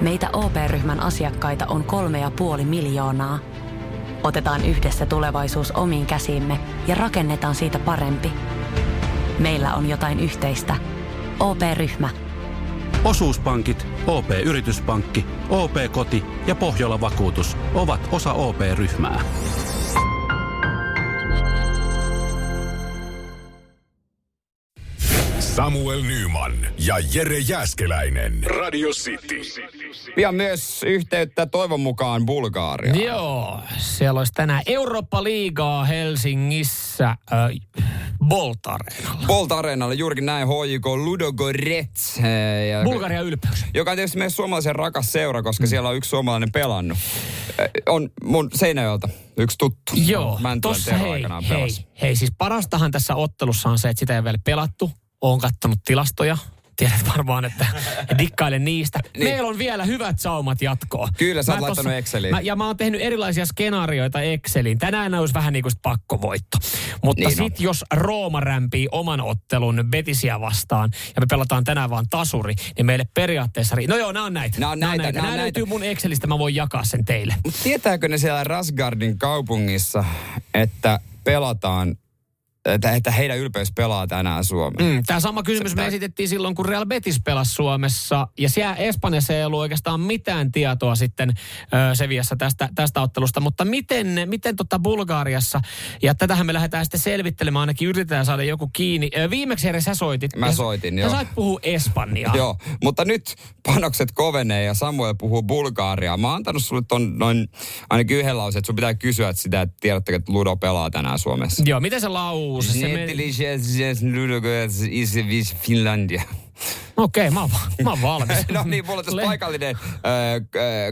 Meitä OP-ryhmän asiakkaita on 3,5 miljoonaa. Otetaan yhdessä tulevaisuus omiin käsiimme ja rakennetaan siitä parempi. Meillä on jotain yhteistä. OP-ryhmä. Osuuspankit, OP-yrityspankki, OP-koti ja Pohjola-vakuutus ovat osa OP-ryhmää. Samuel Nyman ja Jere Jääskeläinen. Radio City. Pian myös yhteyttä toivon mukaan Bulgariaan. Joo, siellä olisi tänään Eurooppa-liigaa Helsingissä Bolta-areenalla. Bolta-areenalla, juurikin näin, HJK Ludogorets. Bulgarian ylpeys. Joka on tietysti meidän suomalaisen rakas seura, koska siellä on yksi suomalainen pelannut. On mun Seinäjoelta yksi tuttu. Joo, tossa hei, siis parastahan tässä ottelussa on se, että sitä ei vielä pelattu. Oon kattonut tilastoja. Tiedät varmaan, että dikkailen niistä. Niin. Meillä on vielä hyvät saumat jatkoon. Kyllä, sä oot laittanut Exceliin. Mä oon tehnyt erilaisia skenaarioita Exceliin. Tänään olisi vähän niin kuin pakkovoitto. Mutta niin sit jos Rooma rämpii oman ottelun Betisiä vastaan, ja me pelataan tänään vaan tasuri, niin meille periaatteessa... Nämä on näitä. Nämä löytyy mun Excelistä, mä voin jakaa sen teille. Mutta tietääkö ne siellä Rasgardin kaupungissa, että pelataan... Että heidän ylpeys pelaa tänään Suomessa. Tämä sama kysymys me esitettiin silloin, kun Real Betis pelasi Suomessa. Ja siellä Espanjassa ei ollut oikeastaan mitään tietoa sitten Seviassa tästä ottelusta. Mutta miten Bulgariassa? Ja tätähän me lähdetään sitten selvittelemään. Ainakin yritetään saada joku kiinni. Viimeksi Jere, sä soitit. Mä soitin, joo. Sä sait puhua espanjaa. Joo, mutta nyt panokset kovenee ja Samuel puhuu bulgariaa. Mä oon antanut sulle ton noin ainakin yhden lausen, että sun pitää kysyä sitä, että tiedättekö, että Ludo pelaa tänään Suomessa. Joo, miten se lauluu? Finlandia. Okei, mä oon valmis. No niin, mulla on tässä paikallinen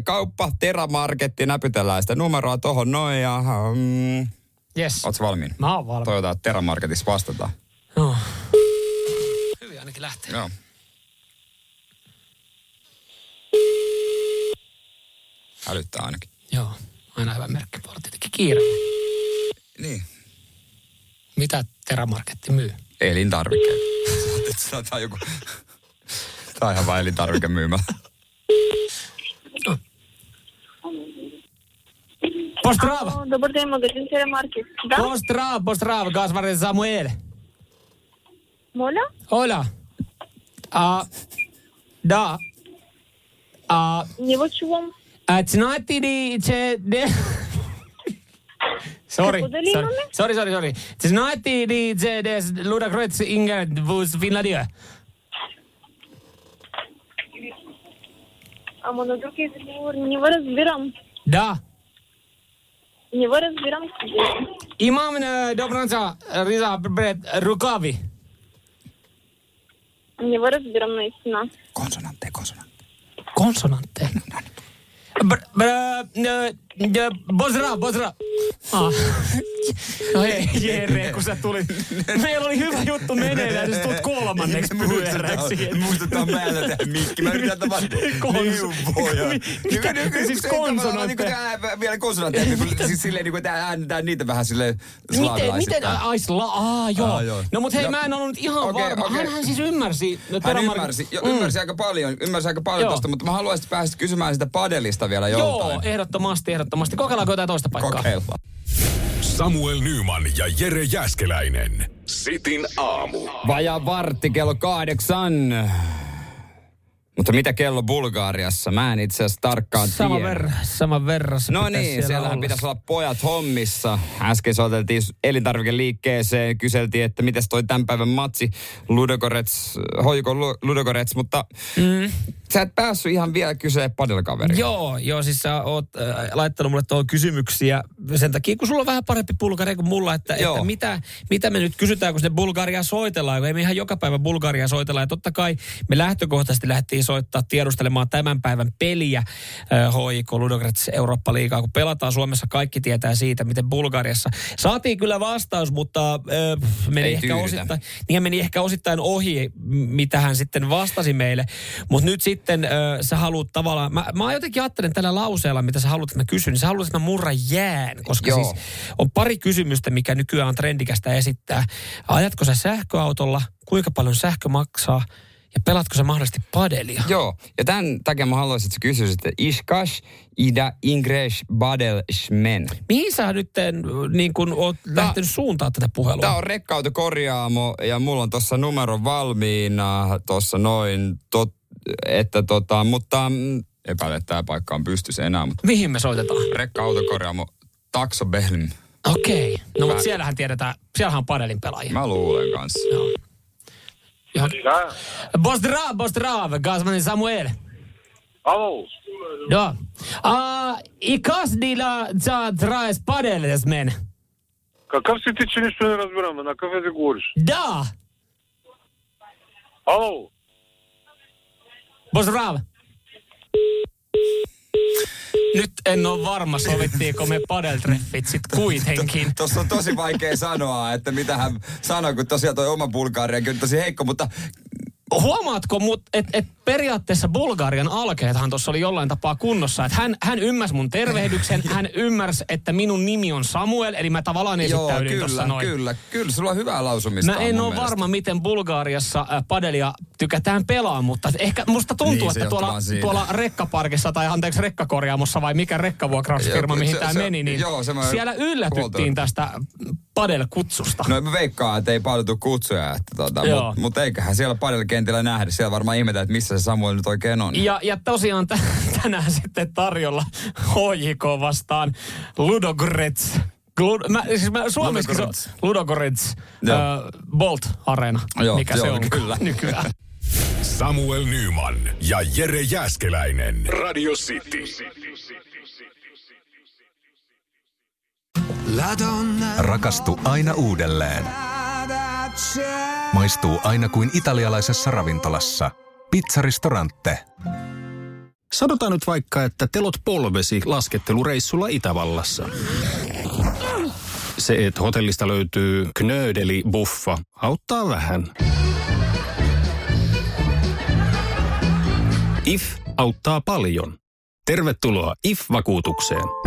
kauppa, Terra Marketti, näpytellään sitä numeroa tohon noin ja... Yes. Oots valmiin? Mä oon valmis. Toivotaan, että Terra Marketissa vastataan. No. Hyvin ainakin lähtee. Joo. Hälyttää ainakin. Joo, aina hyvä merkki. Puolet tietenkin kiire. Niin. Mitä Terra Marketti myy? Elintarvikkeet. Tää on ihan vaan elintarvikemyymälä. Pozdrav! Dobar den, magazin Terra Market. Pozdrav, Gazvare Samuel. Hola. Da. Njevo čuvam. Znate li će... Sorry. Znate li des Ludogorets igra vs Finlandija? Ама на други изговор не го разбирам. Да. Не го разбирам. Имам добранца Риза Бред Рукави. Не го разбирам наистина. Консонанте. Bozra. Jere, kun sä tulit. Meillä oli hyvä juttu meneillään, jos tulet kolmanneksi pyöräksi. Muistetaan päällä tähän mikki. Mä yritän tämän neuvoja. Siis konsonantteja. Vielä konsonantteja. Siis silleen, kun äänetään niitä vähän silleen slavilaisittain. Joo. No mut hei, mä en ollut ihan varma. Hänhän siis ymmärsi. Hän ymmärsi aika paljon. Ymmärsi aika paljon tosta, mutta mä haluaisin päästä kysymään sitä padelista vielä joltain. Joo, ehdottomasti. Kokeillaanko jotain toista paikkaa? Kokeillaan. Samuel Nyman ja Jere Jääskeläinen. Sitin aamu. Vajaa vartti kello 8. Mutta mitä kello Bulgariassa? Mä en itse asiassa tarkkaan tiedä. Saman verran. No niin, siellähän pitäisi olla pojat hommissa. Äsken soiteltiin elintarvikeliikkeeseen, kyseltiin, että mites toi tämän päivän matsi HJK Ludogorets, mutta sä et päässyt ihan vielä kyselemään padelkaverille. Joo, siis sä oot laittanut mulle tuohon kysymyksiä sen takia, kun sulla on vähän parempi Bulgaria kuin mulla, että mitä me nyt kysytään, kun sinne Bulgariaa soitellaan, kun ei me ihan joka päivä Bulgariaa soitellaan, ja totta kai me lähtökohtaisesti lähdettiin soittaa tiedustelemaan tämän päivän peliä HJK Ludogorets Eurooppa-liigaa, kun pelataan Suomessa, kaikki tietää siitä, miten Bulgariassa. Saatiin kyllä vastaus, mutta meni ehkä osittain ohi, mitä hän sitten vastasi meille, mutta nyt sitten sä haluut tavallaan, mä jotenkin ajattelen tällä lauseella, mitä sä haluat, että mä kysyn, niin sä haluat, että mä murran jään, koska Joo. siis on pari kysymystä, mikä nykyään on trendikästä esittää. Ajatko sä sähköautolla, kuinka paljon sähkö maksaa? Ja pelaatko sä mahdollisesti padelia? Joo, ja tämän takia mä haluaisin, että sä kysyisit, että iskash ida ingresh badelshmen. Mihin sä nyt niin kun oot lähtenyt suuntaan tätä puhelua? Tää on rekkautokorjaamo ja mulla on tossa numero valmiina, tossa noin, mutta epäilen, että tää paikka on pystyssä enää. Mutta mihin me soitetaan? Rekkautokorjaamo Takso Behlm. Okei, okay. No mutta siellähän tiedetään, siellähän on padelin pelaajia. Mä luulen kanssa. Joo. Bostraav, Gazman Samuel. Alo. Joo. Ikas dila za traes padeles men. Каков си ти, че нищо не разбираме? На какъв език говориш? Да. Ало. Bostraav. Nyt en ole varma, sovittiinko me padeltreffit sit kuitenkin. Tuossa on tosi vaikea sanoa, että mitä hän sanoi, kun tosiaan toi oma Bulgariakin on tosi heikko, mutta... Huomaatko, että periaatteessa Bulgarian alkeethan tuossa oli jollain tapaa kunnossa. Että hän ymmärsi mun tervehdyksen, hän ymmärsi, että minun nimi on Samuel, eli mä tavallaan esittäydyin tuossa noin. Kyllä, sulla on hyvää lausumista. Mä en ole varma, miten Bulgariassa padelia tykätään pelaa, mutta ehkä musta tuntuu, niin, että tuolla rekkaparkissa tai anteeksi rekkakorjaamossa vai mikä rekkavuokrausfirma, mihin tämä meni, niin siellä yllätyttiin tästä padel-kutsusta. No mä veikkaan, että ei paljon tule kutsuja, mutta eiköhän siellä padel-kentillä nähdä. Siellä varmaan ihmetään, että missä se Samuel nyt oikein on. Ja tosiaan tänään sitten tarjolla HJK vastaan Ludogorets. Suomessakin se on Ludogorets Bolt-areena, mikä se on kyllä nykyään. Samuel Nyman ja Jere Jääskeläinen. Radio City. Rakastu aina uudelleen. Maistuu aina kuin italialaisessa ravintolassa. Pizzaristorante. Sanotaan nyt vaikka, että telot polvesi laskettelureissulla Itävallassa. Se, että hotellista löytyy knöydeli-buffa, auttaa vähän. If auttaa paljon. Tervetuloa If-vakuutukseen.